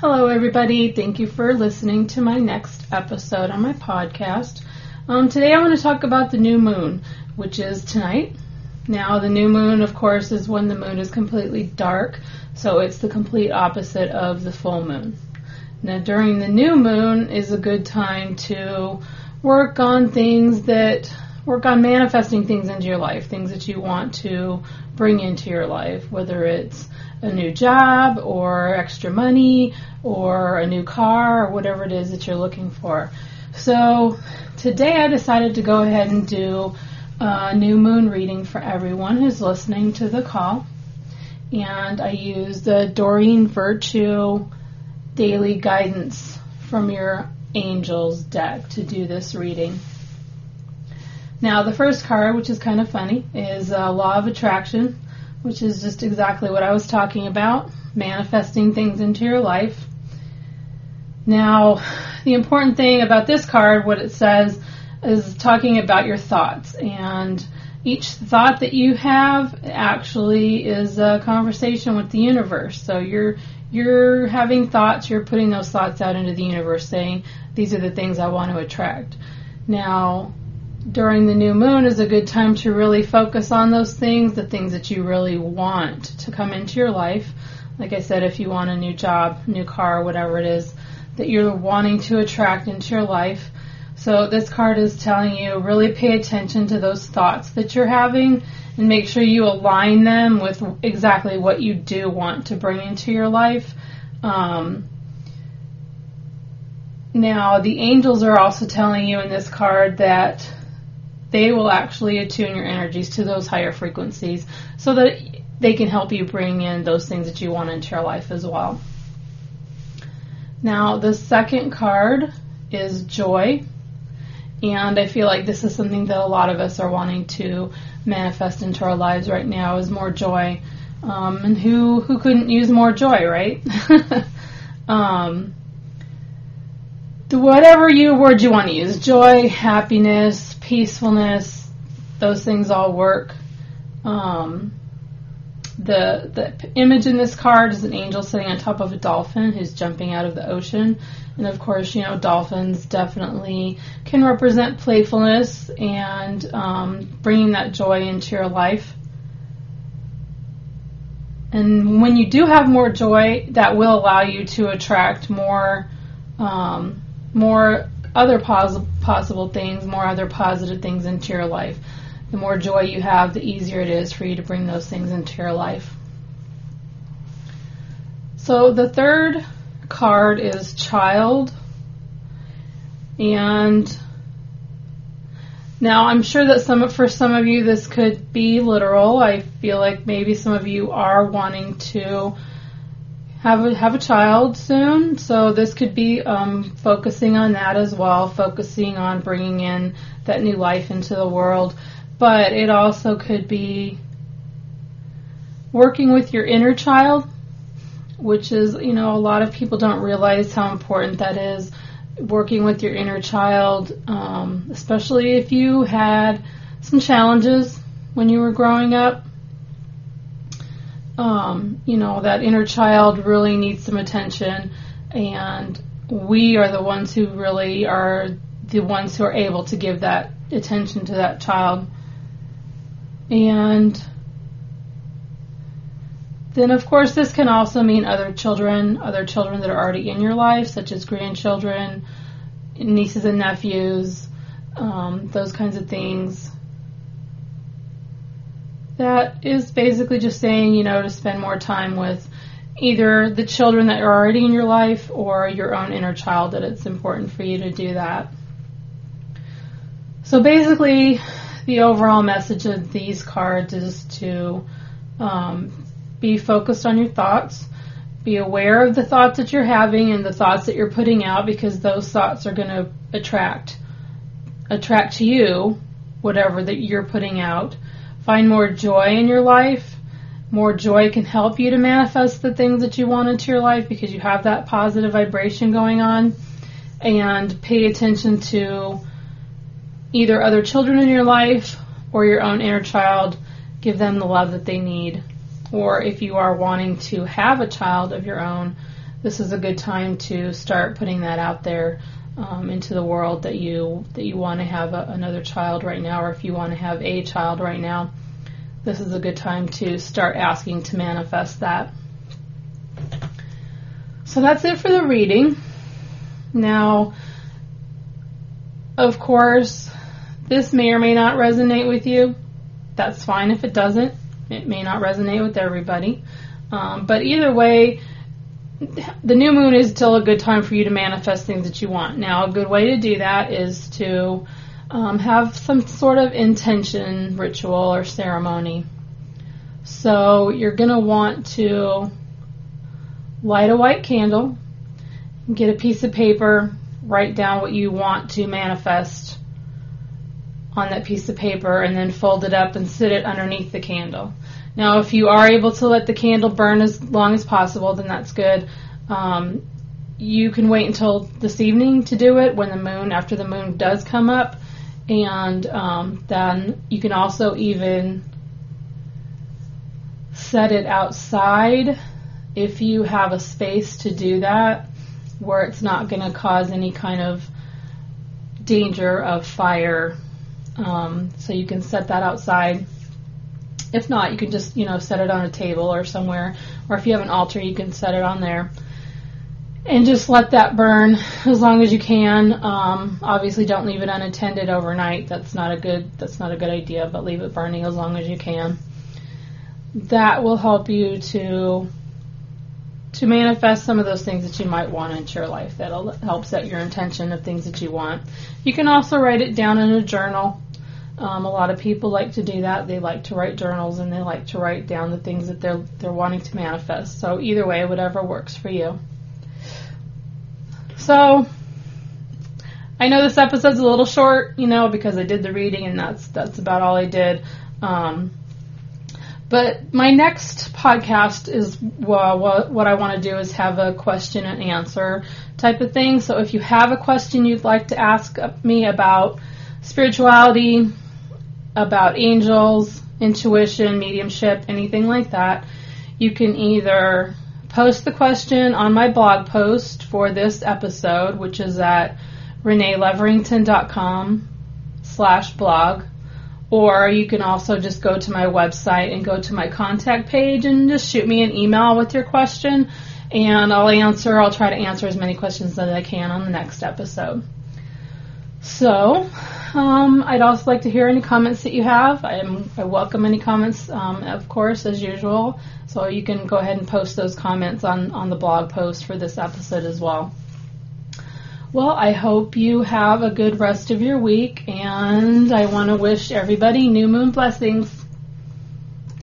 Hello, everybody. Thank you for listening to my next episode on my podcast. Today I want to talk about the new moon, which is tonight. Now, the new moon, of course, is when the moon is completely dark, so it's the complete opposite of the full moon. Now, during the new moon is a good time to work on manifesting things into your life, things that you want to bring into your life, whether it's a new job or extra money or a new car or whatever it is that you're looking for. So today I decided to go ahead and do a new moon reading for everyone who's listening to the call. And I used the Doreen Virtue Daily Guidance from your Angels deck to do this reading. Now, the first card, which is kind of funny, is Law of Attraction, which is just exactly what I was talking about, manifesting things into your life. Now, the important thing about this card, what it says, is talking about your thoughts. And each thought that you have actually is a conversation with the universe. So you're having thoughts, you're putting those thoughts out into the universe, saying, these are the things I want to attract. Now, during the new moon is a good time to really focus on those things, the things that you really want to come into your life. Like I said, if you want a new job, new car, whatever it is that you're wanting to attract into your life. So this card is telling you really pay attention to those thoughts that you're having and make sure you align them with exactly what you do want to bring into your life. Now, the angels are also telling you in this card that they will actually attune your energies to those higher frequencies so that they can help you bring in those things that you want into your life as well. Now, the second card is Joy. And I feel like this is something that a lot of us are wanting to manifest into our lives right now is more joy. And who couldn't use more joy, right? Whatever word you want to use, joy, happiness, peacefulness, those things all work. The image in this card is an angel sitting on top of a dolphin who's jumping out of the ocean. And of course, dolphins definitely can represent playfulness and bringing that joy into your life. And when you do have more joy, that will allow you to attract more other possible things, more other positive things into your life. The more joy you have, the easier it is for you to bring those things into your life. So the third card is Child. And now I'm sure that for some of you this could be literal. I feel like maybe some of you are wanting to have a child soon, so this could be focusing on that as well, focusing on bringing in that new life into the world. But it also could be working with your inner child, which is, a lot of people don't realize how important that is, working with your inner child, especially if you had some challenges when you were growing up. That inner child really needs some attention, and we are the ones who really are the ones who are able to give that attention to that child. And then, of course, this can also mean other children that are already in your life, such as grandchildren, nieces and nephews, those kinds of things. That is basically just saying, to spend more time with either the children that are already in your life or your own inner child, that it's important for you to do that. So basically, the overall message of these cards is to be focused on your thoughts, be aware of the thoughts that you're having and the thoughts that you're putting out, because those thoughts are going to attract to you whatever that you're putting out. Find more joy in your life. More joy can help you to manifest the things that you want into your life because you have that positive vibration going on. And pay attention to either other children in your life or your own inner child. Give them the love that they need. Or if you are wanting to have a child of your own, this is a good time to start putting that out there into the world, that you want to have another child right now, or if you want to have a child right now, this is a good time to start asking to manifest that. So that's it for the reading. Now, of course, this may or may not resonate with you. That's fine if it doesn't. It may not resonate with everybody. But either way, the new moon is still a good time for you to manifest things that you want. Now, a good way to do that is to have some sort of intention ritual or ceremony. So you're going to want to light a white candle, get a piece of paper, write down what you want to manifest on that piece of paper, and then fold it up and sit it underneath the candle. Now, if you are able to let the candle burn as long as possible, then that's good. You can wait until this evening to do it, after the moon does come up, and then you can also even set it outside if you have a space to do that, where it's not going to cause any kind of danger of fire. So you can set that outside. If not, you can just, set it on a table or somewhere, or if you have an altar, you can set it on there and just let that burn as long as you can. Obviously don't leave it unattended overnight. That's not a good idea, but leave it burning as long as you can. That will help you to manifest some of those things that you might want into your life. That'll help set your intention of things that you want. You can also write it down in a journal. A lot of people like to do that. They like to write journals, and they like to write down the things that they're wanting to manifest. So either way, whatever works for you. So I know this episode's a little short, because I did the reading, and that's about all I did. But my next podcast is, what I want to do is have a question and answer type of thing. So if you have a question you'd like to ask me about spirituality, about angels, intuition, mediumship, anything like that, you can either post the question on my blog post for this episode, which is at reneeleverington.com/blog. Or you can also just go to my website and go to my contact page and just shoot me an email with your question, and I'll try to answer as many questions that I can on the next episode. So, I'd also like to hear any comments that you have. I welcome any comments, of course, as usual. So you can go ahead and post those comments on the blog post for this episode as well. Well, I hope you have a good rest of your week, and I want to wish everybody new moon blessings.